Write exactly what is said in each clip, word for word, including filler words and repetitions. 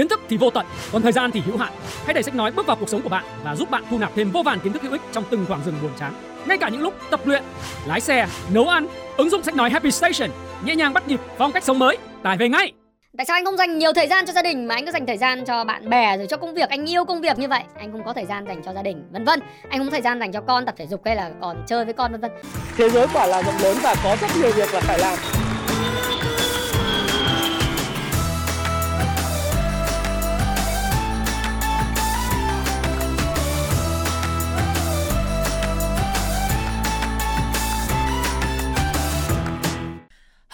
Kiến thức thì vô tận, còn thời gian thì hữu hạn. Hãy để sách nói bước vào cuộc sống của bạn và giúp bạn thu nạp thêm vô vàn kiến thức hữu ích trong từng khoảng rừng buồn chán. Ngay cả những lúc tập luyện, lái xe, nấu ăn, ứng dụng sách nói Happy Station nhẹ nhàng bắt nhịp phong cách sống mới. Tải về ngay. Tại sao anh không dành nhiều thời gian cho gia đình mà anh cứ dành thời gian cho bạn bè rồi cho công việc? Anh yêu công việc như vậy, anh không có thời gian dành cho gia đình, vân vân. Anh không có thời gian dành cho con tập thể dục hay là còn chơi với con, vân vân. Thế giới quả là rộng lớn và có rất nhiều việc là phải làm.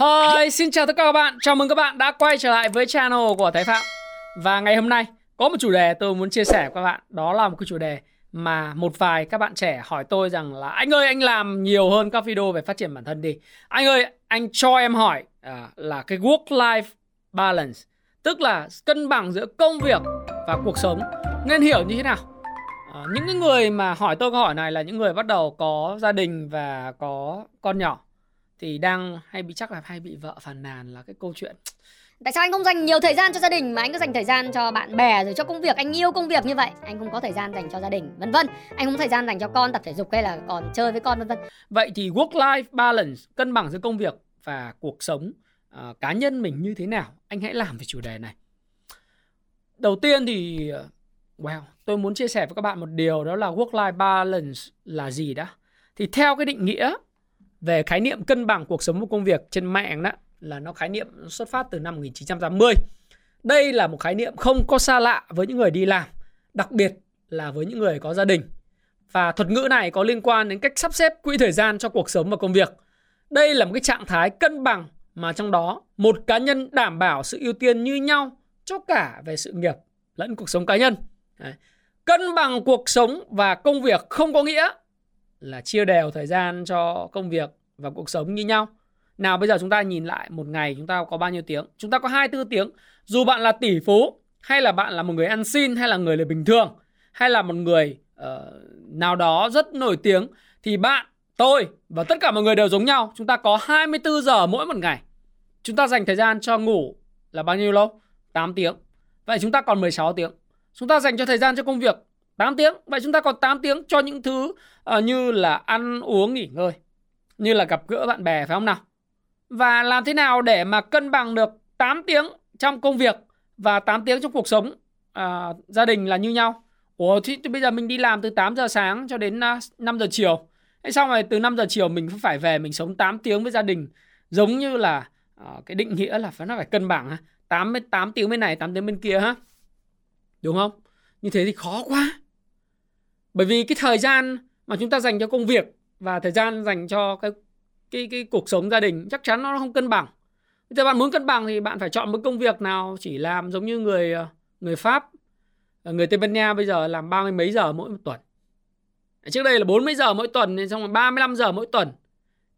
Hi, xin chào tất cả các bạn, chào mừng các bạn đã quay trở lại với channel của Thái Phạm. Và ngày hôm nay có một chủ đề tôi muốn chia sẻ với các bạn. Đó là một cái chủ đề mà một vài các bạn trẻ hỏi tôi rằng là: anh ơi, anh làm nhiều hơn các video về phát triển bản thân đi. Anh ơi, anh cho em hỏi à, là cái work-life balance, tức là cân bằng giữa công việc và cuộc sống, nên hiểu như thế nào? à, Những người mà hỏi tôi câu hỏi này là những người bắt đầu có gia đình và có con nhỏ, thì đang hay bị chắc là hay bị vợ phàn nàn là cái câu chuyện: tại sao anh không dành nhiều thời gian cho gia đình mà anh cứ dành thời gian cho bạn bè rồi cho công việc? Anh yêu công việc như vậy, anh không có thời gian dành cho gia đình, vân vân. Anh không có thời gian dành cho con tập thể dục hay là còn chơi với con, vân vân. Vậy thì work-life balance, cân bằng giữa công việc và cuộc sống à, cá nhân mình như thế nào? Anh hãy làm về chủ đề này. Đầu tiên thì wow, tôi muốn chia sẻ với các bạn một điều, đó là work-life balance là gì đã. Thì theo cái định nghĩa về khái niệm cân bằng cuộc sống và công việc trên mạng đó, là nó khái niệm xuất phát từ năm một nghìn chín trăm tám mươi. Đây là một khái niệm không có xa lạ với những người đi làm, đặc biệt là với những người có gia đình. Và thuật ngữ này có liên quan đến cách sắp xếp quỹ thời gian cho cuộc sống và công việc. Đây là một cái trạng thái cân bằng mà trong đó một cá nhân đảm bảo sự ưu tiên như nhau cho cả về sự nghiệp lẫn cuộc sống cá nhân. Đấy. Cân bằng cuộc sống và công việc không có nghĩa là chia đều thời gian cho công việc và cuộc sống như nhau. Nào bây giờ chúng ta nhìn lại một ngày chúng ta có bao nhiêu tiếng? Chúng ta có hai mươi bốn tiếng. Dù bạn là tỷ phú, hay là bạn là một người ăn xin, hay là người bình thường, hay là một người uh, nào đó rất nổi tiếng, thì bạn, tôi và tất cả mọi người đều giống nhau. Chúng ta có hai mươi bốn giờ mỗi một ngày. Chúng ta dành thời gian cho ngủ là bao nhiêu lâu? tám tiếng. Vậy chúng ta còn mười sáu tiếng. Chúng ta dành cho thời gian cho công việc tám tiếng. Vậy chúng ta còn tám tiếng cho những thứ uh, như là ăn uống nghỉ ngơi, như là gặp gỡ bạn bè, phải không nào? Và làm thế nào để mà cân bằng được tám tiếng trong công việc và tám tiếng trong cuộc sống uh, gia đình là như nhau? Ủa thì bây giờ mình đi làm từ tám giờ sáng cho đến uh, năm giờ chiều. Thế xong rồi từ năm giờ chiều mình phải về, mình sống tám tiếng với gia đình. Giống như là uh, cái định nghĩa là phải, nó phải cân bằng ha? tám mươi tám tiếng bên này, tám tiếng bên kia ha? Đúng không? Như thế thì khó quá. Bởi vì cái thời gian mà chúng ta dành cho công việc và thời gian dành cho cái, cái, cái cuộc sống gia đình chắc chắn nó không cân bằng. Nếu bạn muốn cân bằng thì bạn phải chọn một công việc nào chỉ làm giống như người, người Pháp, người Tây Ban Nha bây giờ làm ba mươi mấy giờ mỗi một tuần. Trước đây là bốn mươi giờ mỗi tuần, xong rồi ba mươi lăm giờ mỗi tuần.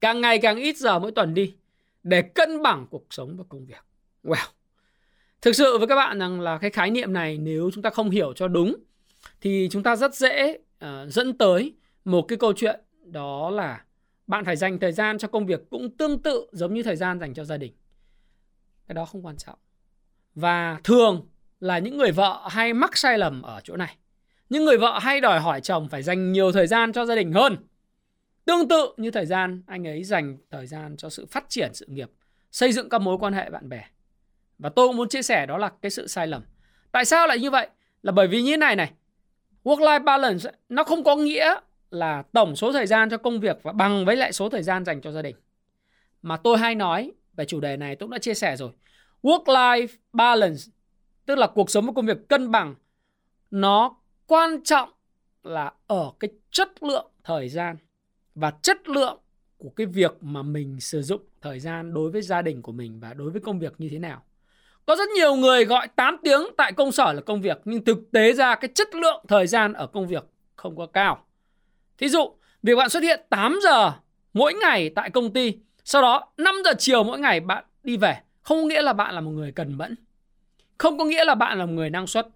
Càng ngày càng ít giờ mỗi tuần đi để cân bằng cuộc sống và công việc. Wow! Thực sự với các bạn rằng là cái khái niệm này nếu chúng ta không hiểu cho đúng thì chúng ta rất dễ uh, dẫn tới một cái câu chuyện, đó là bạn phải dành thời gian cho công việc cũng tương tự giống như thời gian dành cho gia đình. Cái đó không quan trọng. Và thường là những người vợ hay mắc sai lầm ở chỗ này. Những người vợ hay đòi hỏi chồng phải dành nhiều thời gian cho gia đình hơn, tương tự như thời gian anh ấy dành thời gian cho sự phát triển sự nghiệp, xây dựng các mối quan hệ bạn bè. Và tôi cũng muốn chia sẻ đó là cái sự sai lầm. Tại sao lại như vậy? Là bởi vì như thế này này, work-life balance nó không có nghĩa là tổng số thời gian cho công việc và bằng với lại số thời gian dành cho gia đình. Mà tôi hay nói về chủ đề này, tôi cũng đã chia sẻ rồi. Work-life balance, tức là cuộc sống và công việc cân bằng, nó quan trọng là ở cái chất lượng thời gian và chất lượng của cái việc mà mình sử dụng thời gian đối với gia đình của mình và đối với công việc như thế nào. Có rất nhiều người gọi tám tiếng tại công sở là công việc, nhưng thực tế ra cái chất lượng thời gian ở công việc không có cao. Thí dụ, việc bạn xuất hiện tám giờ mỗi ngày tại công ty, sau đó năm giờ chiều mỗi ngày bạn đi về, không có nghĩa là bạn là một người cần mẫn, không có nghĩa là bạn là một người năng suất.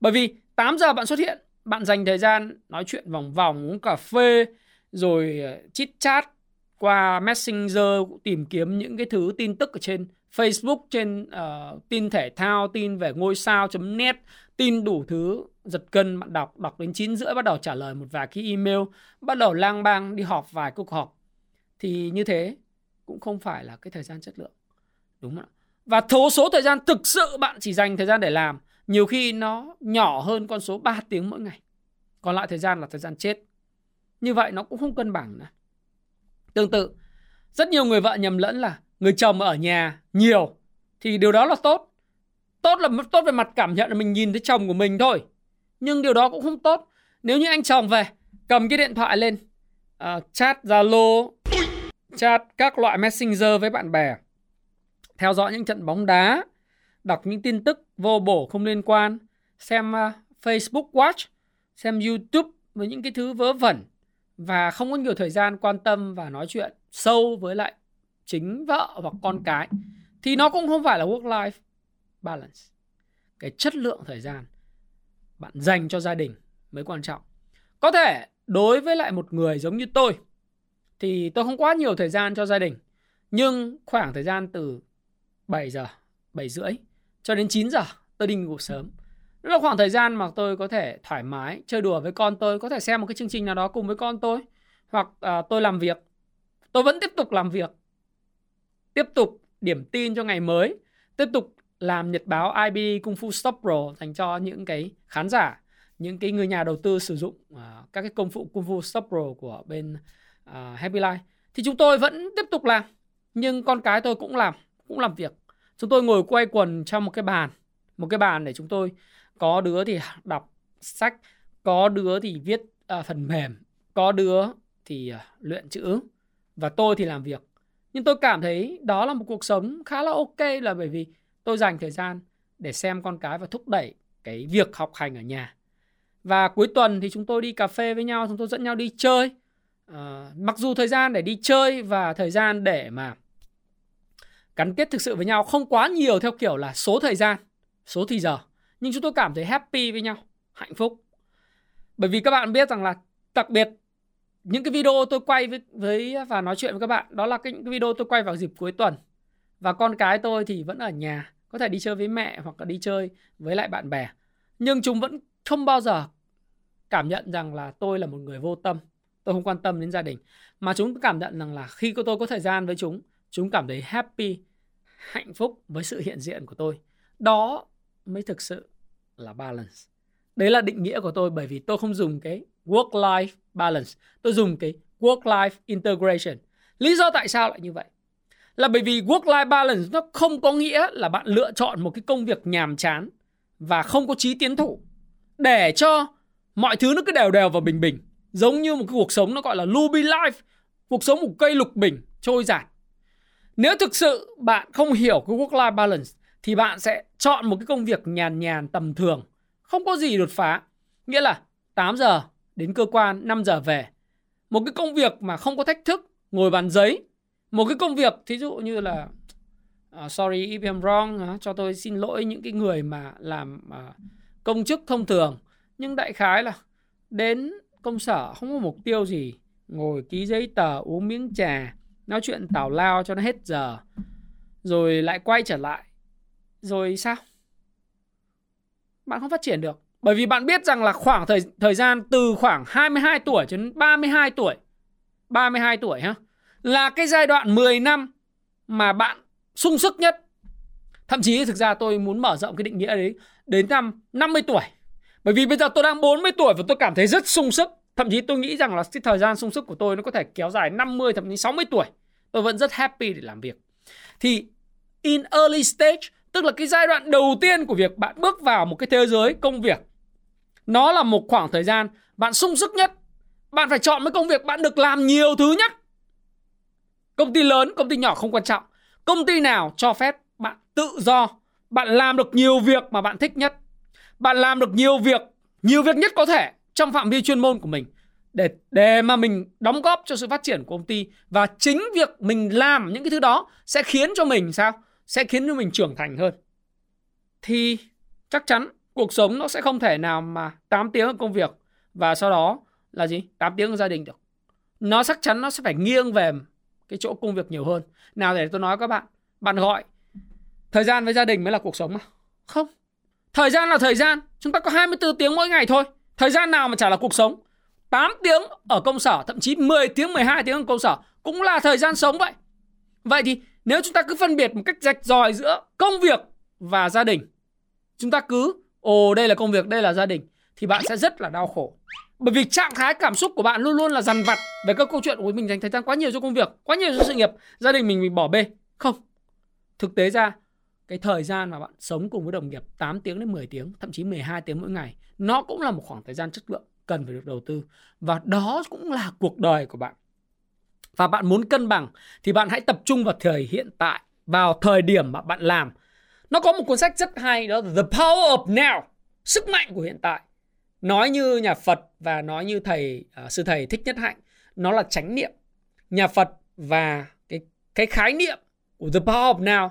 Bởi vì tám giờ bạn xuất hiện, bạn dành thời gian nói chuyện vòng vòng, uống cà phê, rồi chit chat qua Messenger, tìm kiếm những cái thứ tin tức ở trên Facebook, trên uh, tin thể thao, tin về ngôi sao chấm net, tin đủ thứ, giật cân bạn đọc, đọc đến chín rưỡi bắt đầu trả lời một vài cái email, bắt đầu lang bang đi họp vài cuộc họp. Thì như thế cũng không phải là cái thời gian chất lượng. Đúng không ạ? Và thố số thời gian thực sự bạn chỉ dành thời gian để làm, nhiều khi nó nhỏ hơn con số ba tiếng mỗi ngày. Còn lại thời gian là thời gian chết. Như vậy nó cũng không cân bằng nữa. Tương tự, rất nhiều người vợ nhầm lẫn là người chồng ở nhà nhiều thì điều đó là tốt. Tốt là tốt về mặt cảm nhận là mình nhìn thấy chồng của mình thôi. Nhưng điều đó cũng không tốt. Nếu như anh chồng về, cầm cái điện thoại lên, uh, chat Zalo, chat các loại messenger với bạn bè, theo dõi những trận bóng đá, đọc những tin tức vô bổ không liên quan, xem uh, Facebook Watch, xem YouTube với những cái thứ vớ vẩn, và không có nhiều thời gian quan tâm và nói chuyện sâu với lại chính vợ hoặc con cái, thì nó cũng không phải là work-life balance. Cái chất lượng thời gian bạn dành cho gia đình mới quan trọng. Có thể đối với lại một người giống như tôi thì tôi không quá nhiều thời gian cho gia đình, nhưng khoảng thời gian từ bảy giờ, bảy rưỡi cho đến chín giờ tôi đi ngủ sớm. Đó là khoảng thời gian mà tôi có thể thoải mái chơi đùa với con tôi, có thể xem một cái chương trình nào đó cùng với con tôi, hoặc à, tôi làm việc. Tôi vẫn tiếp tục làm việc, tiếp tục điểm tin cho ngày mới, tiếp tục làm nhật báo i bê Kung Fu Stop Pro dành cho những cái khán giả, những cái người nhà đầu tư sử dụng uh, các cái công cụ Kung Fu Stop Pro của bên uh, Happy Life. Thì chúng tôi vẫn tiếp tục làm, nhưng con cái tôi cũng làm, cũng làm việc. Chúng tôi ngồi quay quần trong một cái bàn, một cái bàn để chúng tôi có đứa thì đọc sách, có đứa thì viết uh, phần mềm, có đứa thì uh, luyện chữ, và tôi thì làm việc. Nhưng tôi cảm thấy đó là một cuộc sống khá là ok, là bởi vì tôi dành thời gian để xem con cái và thúc đẩy cái việc học hành ở nhà. Và cuối tuần thì chúng tôi đi cà phê với nhau, chúng tôi dẫn nhau đi chơi. À, mặc dù thời gian để đi chơi và thời gian để mà gắn kết thực sự với nhau không quá nhiều theo kiểu là số thời gian, số thì giờ. Nhưng chúng tôi cảm thấy happy với nhau, hạnh phúc. Bởi vì các bạn biết rằng là đặc biệt những cái video tôi quay với, với và nói chuyện với các bạn, đó là cái, những cái video tôi quay vào dịp cuối tuần. Và con cái tôi thì vẫn ở nhà, có thể đi chơi với mẹ hoặc là đi chơi với lại bạn bè. Nhưng chúng vẫn không bao giờ cảm nhận rằng là tôi là một người vô tâm, tôi không quan tâm đến gia đình. Mà chúng cảm nhận rằng là khi tôi có thời gian với chúng, chúng cảm thấy happy, hạnh phúc với sự hiện diện của tôi. Đó mới thực sự là balance. Đấy là định nghĩa của tôi, bởi vì tôi không dùng cái work-life balance, tôi dùng cái work-life integration. Lý do tại sao lại như vậy? Là bởi vì work-life balance nó không có nghĩa là bạn lựa chọn một cái công việc nhàm chán và không có chí tiến thủ để cho mọi thứ nó cứ đều đều và bình bình, giống như một cái cuộc sống nó gọi là Luby Life, cuộc sống một cây lục bình trôi dạt. Nếu thực sự bạn không hiểu cái work-life balance thì bạn sẽ chọn một cái công việc nhàn nhàn tầm thường, không có gì đột phá. Nghĩa là tám giờ đến cơ quan, năm giờ về. Một cái công việc mà không có thách thức, ngồi bàn giấy. Một cái công việc, thí dụ như là uh, sorry if I'm wrong, uh, cho tôi xin lỗi những cái người mà làm uh, công chức thông thường. Nhưng đại khái là đến công sở không có mục tiêu gì, ngồi ký giấy tờ, uống miếng trà, nói chuyện tào lao cho nó hết giờ, rồi lại quay trở lại. Rồi sao? Bạn không phát triển được. Bởi vì bạn biết rằng là khoảng thời, thời gian từ khoảng hai mươi hai tuổi đến ba mươi hai tuổi, ba mươi hai tuổi ha, là cái giai đoạn mười năm mà bạn sung sức nhất. Thậm chí thực ra tôi muốn mở rộng cái định nghĩa đấy đến năm năm mươi tuổi. Bởi vì bây giờ tôi đang bốn mươi tuổi và tôi cảm thấy rất sung sức. Thậm chí tôi nghĩ rằng là cái thời gian sung sức của tôi nó có thể kéo dài năm mươi, thậm chí sáu mươi tuổi. Tôi vẫn rất happy để làm việc. Thì in early stage, tức là cái giai đoạn đầu tiên của việc bạn bước vào một cái thế giới công việc, nó là một khoảng thời gian bạn sung sức nhất. Bạn phải chọn mấy công việc bạn được làm nhiều thứ nhất. Công ty lớn, công ty nhỏ không quan trọng. Công ty nào cho phép bạn tự do, bạn làm được nhiều việc mà bạn thích nhất. Bạn làm được nhiều việc, nhiều việc nhất có thể trong phạm vi chuyên môn của mình, Để, để mà mình đóng góp cho sự phát triển của công ty. Và chính việc mình làm những cái thứ đó sẽ khiến cho mình sao? Sẽ khiến cho mình trưởng thành hơn. Thì chắc chắn cuộc sống nó sẽ không thể nào mà tám tiếng ở công việc và sau đó là gì? tám tiếng ở gia đình được. Nó chắc chắn nó sẽ phải nghiêng về cái chỗ công việc nhiều hơn. Nào để tôi nói các bạn, bạn gọi Thời gian với gia đình mới là cuộc sống mà. Không. Thời gian là thời gian. Chúng ta có hai mươi tư tiếng mỗi ngày thôi. Thời gian nào mà chả là cuộc sống. Tám tiếng ở công sở, thậm chí mười tiếng, mười hai tiếng ở công sở cũng là thời gian sống vậy. Vậy thì nếu chúng ta cứ phân biệt một cách rạch ròi giữa công việc và gia đình, chúng ta cứ ồ đây là công việc, đây là gia đình, thì bạn sẽ rất là đau khổ. Bởi vì trạng thái cảm xúc của bạn luôn luôn là dằn vặt về các câu chuyện của mình dành thời gian quá nhiều cho công việc, quá nhiều cho sự nghiệp, gia đình mình mình bỏ bê. Không. Thực tế ra, cái thời gian mà bạn sống cùng với đồng nghiệp tám tiếng đến mười tiếng, thậm chí mười hai tiếng mỗi ngày, nó cũng là một khoảng thời gian chất lượng cần phải được đầu tư. Và đó cũng là cuộc đời của bạn. Và bạn muốn cân bằng thì bạn hãy tập trung vào thời hiện tại, vào thời điểm mà bạn làm. Nó có một cuốn sách rất hay, đó là The Power of Now, sức mạnh của hiện tại. Nói như nhà Phật và nói như thầy uh, sư thầy Thích Nhất Hạnh, nó là chánh niệm. Nhà Phật và cái, cái khái niệm của The Power of Now,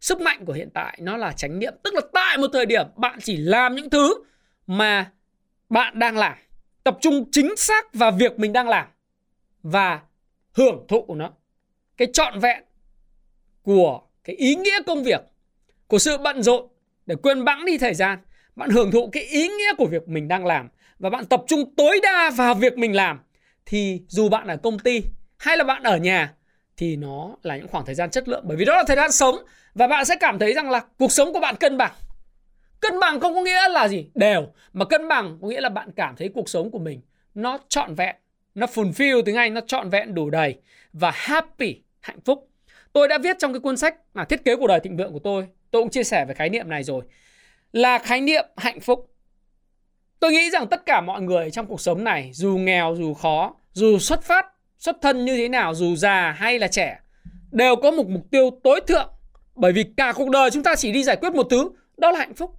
sức mạnh của hiện tại, nó là chánh niệm. Tức là tại một thời điểm bạn chỉ làm những thứ mà bạn đang làm, tập trung chính xác vào việc mình đang làm và hưởng thụ nó. Cái trọn vẹn của cái ý nghĩa công việc, của sự bận rộn để quên bẵng đi thời gian. Bạn hưởng thụ cái ý nghĩa của việc mình đang làm và bạn tập trung tối đa vào việc mình làm. Thì dù bạn ở công ty hay là bạn ở nhà thì nó là những khoảng thời gian chất lượng. Bởi vì đó là thời gian sống và bạn sẽ cảm thấy rằng là cuộc sống của bạn cân bằng. Cân bằng không có nghĩa là gì? Đều. Mà cân bằng có nghĩa là bạn cảm thấy cuộc sống của mình nó trọn vẹn, nó fulfill, tiếng Anh nó trọn vẹn, đủ đầy và happy, hạnh phúc. Tôi đã viết trong cái cuốn sách mà Thiết kế cuộc đời thịnh vượng của tôi, tôi cũng chia sẻ về khái niệm này rồi, là khái niệm hạnh phúc. Tôi nghĩ rằng tất cả mọi người trong cuộc sống này, dù nghèo, dù khó, dù xuất phát, xuất thân như thế nào, dù già hay là trẻ, đều có một mục tiêu tối thượng. Bởi vì cả cuộc đời chúng ta chỉ đi giải quyết một thứ, đó là hạnh phúc.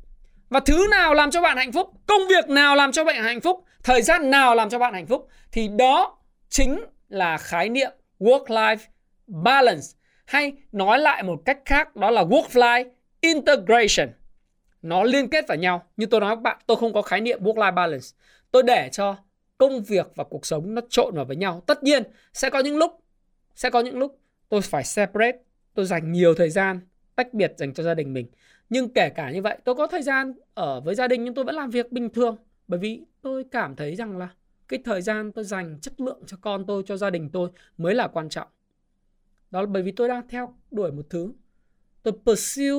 Và thứ nào làm cho bạn hạnh phúc, công việc nào làm cho bạn hạnh phúc, thời gian nào làm cho bạn hạnh phúc, thì đó chính là khái niệm work-life balance. Hay nói lại một cách khác, đó là work-life integration. Nó liên kết vào nhau. Như tôi nói các bạn, tôi không có khái niệm work-life balance. Tôi để cho công việc và cuộc sống nó trộn vào với nhau. Tất nhiên sẽ có những lúc Sẽ có những lúc tôi phải separate, tôi dành nhiều thời gian tách biệt dành cho gia đình mình. Nhưng kể cả như vậy, tôi có thời gian ở với gia đình nhưng tôi vẫn làm việc bình thường. Bởi vì tôi cảm thấy rằng là cái thời gian tôi dành chất lượng cho con tôi, cho gia đình tôi mới là quan trọng. Đó là bởi vì tôi đang theo đuổi một thứ, tôi pursue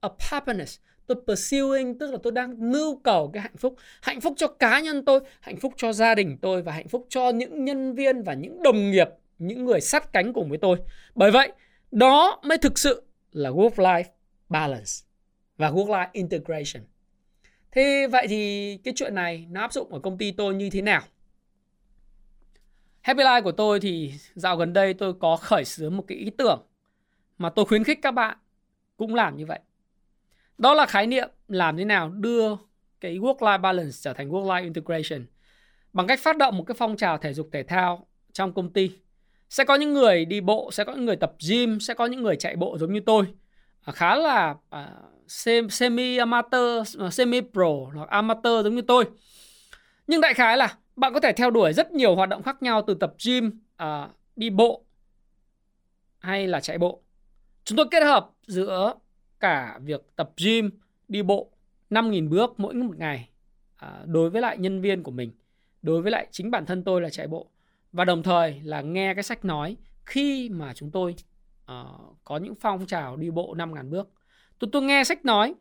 a happiness. Tôi pursuing tức là tôi đang mưu cầu cái hạnh phúc. Hạnh phúc cho cá nhân tôi, hạnh phúc cho gia đình tôi và hạnh phúc cho những nhân viên và những đồng nghiệp, những người sát cánh cùng với tôi. Bởi vậy, đó mới thực sự là work-life balance và work-life integration. Thế vậy thì cái chuyện này nó áp dụng ở công ty tôi như thế nào? Happy Life của tôi thì dạo gần đây tôi có khởi xướng một cái ý tưởng mà tôi khuyến khích các bạn cũng làm như vậy. Đó là khái niệm làm thế nào đưa cái work-life balance trở thành work-life integration bằng cách phát động một cái phong trào thể dục thể thao trong công ty. Sẽ có những người đi bộ, sẽ có những người tập gym, sẽ có những người chạy bộ giống như tôi, khá là uh, semi-amateur, semi-pro hoặc amateur giống như tôi. Nhưng đại khái là bạn có thể theo đuổi rất nhiều hoạt động khác nhau, từ tập gym, uh, đi bộ hay là chạy bộ. Chúng tôi kết hợp giữa cả việc tập gym, đi bộ năm nghìn bước mỗi một ngày à, đối với lại nhân viên của mình, đối với lại chính bản thân tôi là chạy bộ, và đồng thời là nghe cái sách nói khi mà chúng tôi à, có những phong trào đi bộ năm nghìn bước. Tôi, tôi nghe sách nói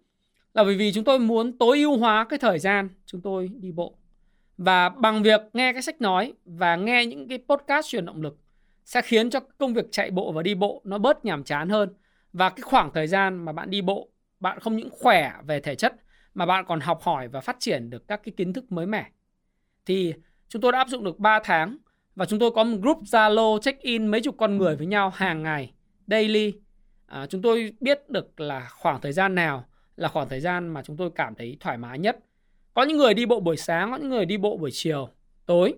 là bởi vì chúng tôi muốn tối ưu hóa cái thời gian chúng tôi đi bộ. Và bằng việc nghe cái sách nói và nghe những cái podcast truyền động lực sẽ khiến cho công việc chạy bộ và đi bộ nó bớt nhàm chán hơn. Và cái khoảng thời gian mà bạn đi bộ, bạn không những khỏe về thể chất mà bạn còn học hỏi và phát triển được các cái kiến thức mới mẻ. Thì chúng tôi đã áp dụng được ba tháng. Và chúng tôi có một group Zalo check-in mấy chục con người với nhau hàng ngày, daily. à, Chúng tôi biết được là khoảng thời gian nào là khoảng thời gian mà chúng tôi cảm thấy thoải mái nhất. Có những người đi bộ buổi sáng, có những người đi bộ buổi chiều, tối.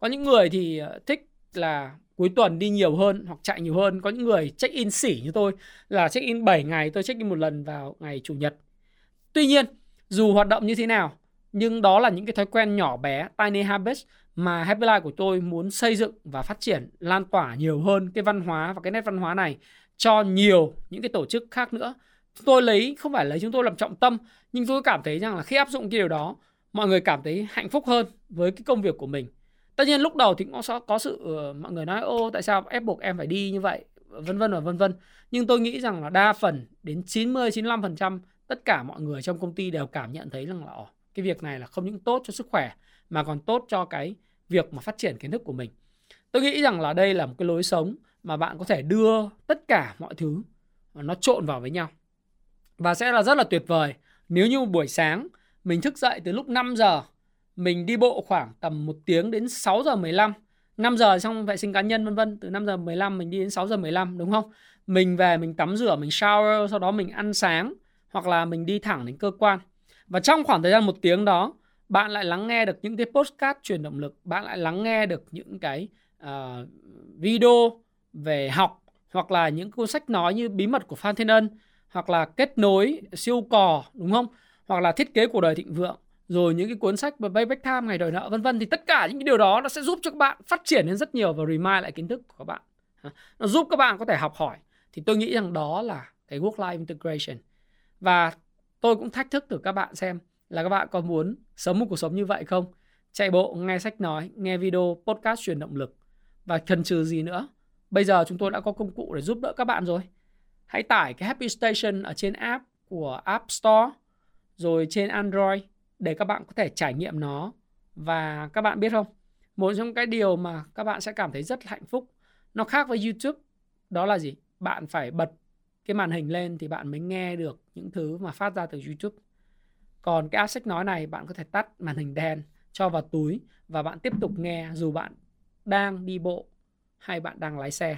Có những người thì thích là cuối tuần đi nhiều hơn hoặc chạy nhiều hơn. Có những người check-in xỉ như tôi là check-in bảy ngày, tôi check-in một lần vào ngày Chủ nhật. Tuy nhiên, dù hoạt động như thế nào, nhưng đó là những cái thói quen nhỏ bé, tiny habits mà Happy Life của tôi muốn xây dựng và phát triển, lan tỏa nhiều hơn cái văn hóa và cái nét văn hóa này cho nhiều những cái tổ chức khác nữa. Chúng tôi lấy, không phải lấy chúng tôi làm trọng tâm, nhưng tôi cảm thấy rằng là khi áp dụng cái điều đó, mọi người cảm thấy hạnh phúc hơn với cái công việc của mình. Tất nhiên lúc đầu thì cũng có sự mọi người nói ô tại sao ép buộc em phải đi như vậy, vân vân và vân vân. Nhưng tôi nghĩ rằng là đa phần đến chín mươi đến chín mươi lăm phần trăm tất cả mọi người trong công ty đều cảm nhận thấy rằng là cái việc này là không những tốt cho sức khỏe mà còn tốt cho cái việc mà phát triển kiến thức của mình. Tôi nghĩ rằng là đây là một cái lối sống mà bạn có thể đưa tất cả mọi thứ nó trộn vào với nhau. Và sẽ là rất là tuyệt vời nếu như buổi sáng mình thức dậy từ lúc năm giờ, mình đi bộ khoảng tầm một tiếng đến sáu giờ mười lăm, năm giờ xong vệ sinh cá nhân vân vân, từ năm giờ mười lăm mình đi đến sáu giờ mười lăm, đúng không? Mình về mình tắm rửa, mình shower, sau đó mình ăn sáng hoặc là mình đi thẳng đến cơ quan. Và trong khoảng thời gian một tiếng đó, bạn lại lắng nghe được những cái podcast truyền động lực, bạn lại lắng nghe được những cái uh, video về học hoặc là những cuốn sách nói như Bí mật của Phan Thiên Ân, hoặc là Kết nối siêu cò, đúng không? Hoặc là Thiết kế cuộc đời thịnh vượng, rồi những cái cuốn sách Payback Time, Ngày đòi nợ vân vân. Thì tất cả những cái điều đó nó sẽ giúp cho các bạn phát triển lên rất nhiều và remind lại kiến thức của các bạn. Nó giúp các bạn có thể học hỏi. Thì tôi nghĩ rằng đó là cái work-life integration. Và tôi cũng thách thức thử các bạn xem là các bạn có muốn sống một cuộc sống như vậy không? Chạy bộ, nghe sách nói, nghe video, podcast truyền động lực và cần trừ gì nữa. Bây giờ chúng tôi đã có công cụ để giúp đỡ các bạn rồi. Hãy tải cái Happy Station ở trên app của App Store rồi trên Android để các bạn có thể trải nghiệm nó. Và các bạn biết không, một trong cái điều mà các bạn sẽ cảm thấy rất hạnh phúc, nó khác với YouTube, đó là gì? Bạn phải bật cái màn hình lên thì bạn mới nghe được những thứ mà phát ra từ YouTube. Còn cái app sách nói này, bạn có thể tắt màn hình đen, cho vào túi và bạn tiếp tục nghe dù bạn đang đi bộ hay bạn đang lái xe.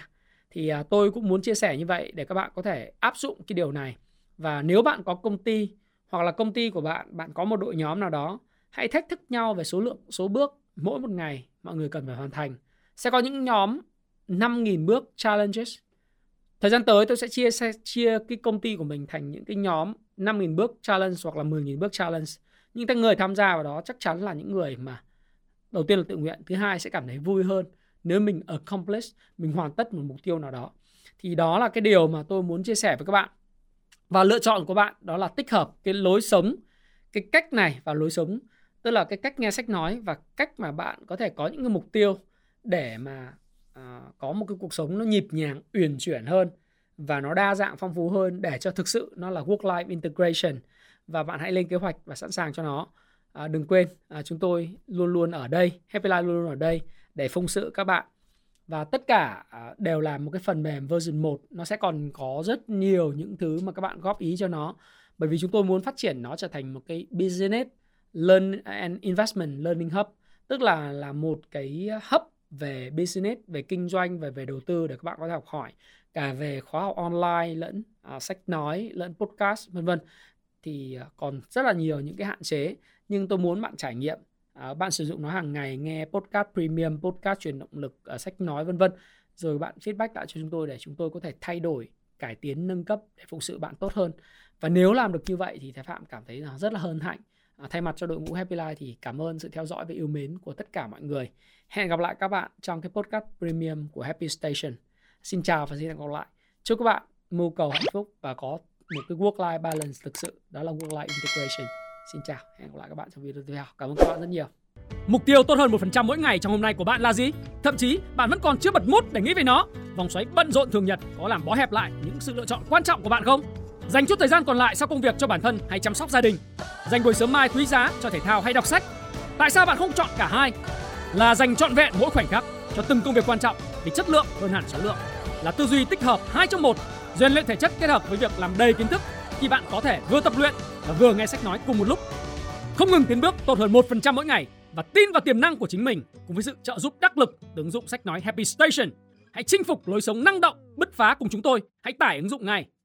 Thì tôi cũng muốn chia sẻ như vậy để các bạn có thể áp dụng cái điều này. Và nếu bạn có công ty hoặc là công ty của bạn, bạn có một đội nhóm nào đó, hãy thách thức nhau về số lượng, số bước mỗi một ngày mọi người cần phải hoàn thành. Sẽ có những nhóm năm nghìn bước challenges. Thời gian tới tôi sẽ chia chia cái công ty của mình thành những cái nhóm năm nghìn bước challenge hoặc là mười nghìn bước challenge. Nhưng các người tham gia vào đó chắc chắn là những người mà đầu tiên là tự nguyện, thứ hai sẽ cảm thấy vui hơn nếu mình accomplish, mình hoàn tất một mục tiêu nào đó. Thì đó là cái điều mà tôi muốn chia sẻ với các bạn. Và lựa chọn của bạn đó là tích hợp cái lối sống, cái cách này và lối sống, tức là cái cách nghe sách nói và cách mà bạn có thể có những cái mục tiêu để mà à, có một cái cuộc sống nó nhịp nhàng, uyển chuyển hơn và nó đa dạng, phong phú hơn để cho thực sự nó là work-life integration. Và bạn hãy lên kế hoạch và sẵn sàng cho nó. À, đừng quên, à, chúng tôi luôn luôn ở đây, Happy Life luôn luôn ở đây để phụng sự các bạn. Và tất cả đều là một cái phần mềm version một. Nó sẽ còn có rất nhiều những thứ mà các bạn góp ý cho nó. Bởi vì chúng tôi muốn phát triển nó trở thành một cái business learn and investment learning hub. Tức là, là một cái hub về business, về kinh doanh, về, về đầu tư để các bạn có thể học hỏi. Cả về khóa học online, lẫn à, sách nói, lẫn podcast, vân vân. Thì còn rất là nhiều những cái hạn chế. Nhưng tôi muốn bạn trải nghiệm. À, bạn sử dụng nó hàng ngày, nghe podcast premium, podcast truyền động lực, uh, sách nói vân vân, rồi bạn feedback lại cho chúng tôi để chúng tôi có thể thay đổi, cải tiến, nâng cấp để phục sự bạn tốt hơn. Và nếu làm được như vậy thì Thái Phạm cảm thấy là rất là hân hạnh. À, thay mặt cho đội ngũ Happy Life thì cảm ơn sự theo dõi và yêu mến của tất cả mọi người. Hẹn gặp lại các bạn trong cái podcast premium của Happy Station. Xin chào và xin hẹn gặp lại. Chúc các bạn mưu cầu hạnh phúc và có một cái work-life balance thực sự, đó là work-life integration. Xin chào, hẹn gặp lại các bạn trong video tiếp theo. Cảm ơn các bạn rất nhiều. Mục tiêu tốt hơn một phần trăm mỗi ngày trong hôm nay của bạn là gì? Thậm chí bạn vẫn còn chưa bật mút để nghĩ về nó. Vòng xoáy bận rộn thường nhật có làm bó hẹp lại những sự lựa chọn quan trọng của bạn không? Dành chút thời gian còn lại sau công việc cho bản thân hay chăm sóc gia đình. Dành buổi sớm mai quý giá cho thể thao hay đọc sách. Tại sao bạn không chọn cả hai? Là dành trọn vẹn mỗi khoảnh khắc cho từng công việc quan trọng vì chất lượng hơn hẳn số lượng. Là tư duy tích hợp hai trong một, rèn luyện thể chất kết hợp với việc làm đầy kiến thức khi bạn có thể vừa tập luyện và vừa nghe sách nói cùng một lúc. Không ngừng tiến bước tốt hơn một phần trăm mỗi ngày và tin vào tiềm năng của chính mình cùng với sự trợ giúp đắc lực từ ứng dụng sách nói Happy Station. Hãy chinh phục lối sống năng động, bứt phá cùng chúng tôi. Hãy tải ứng dụng ngay.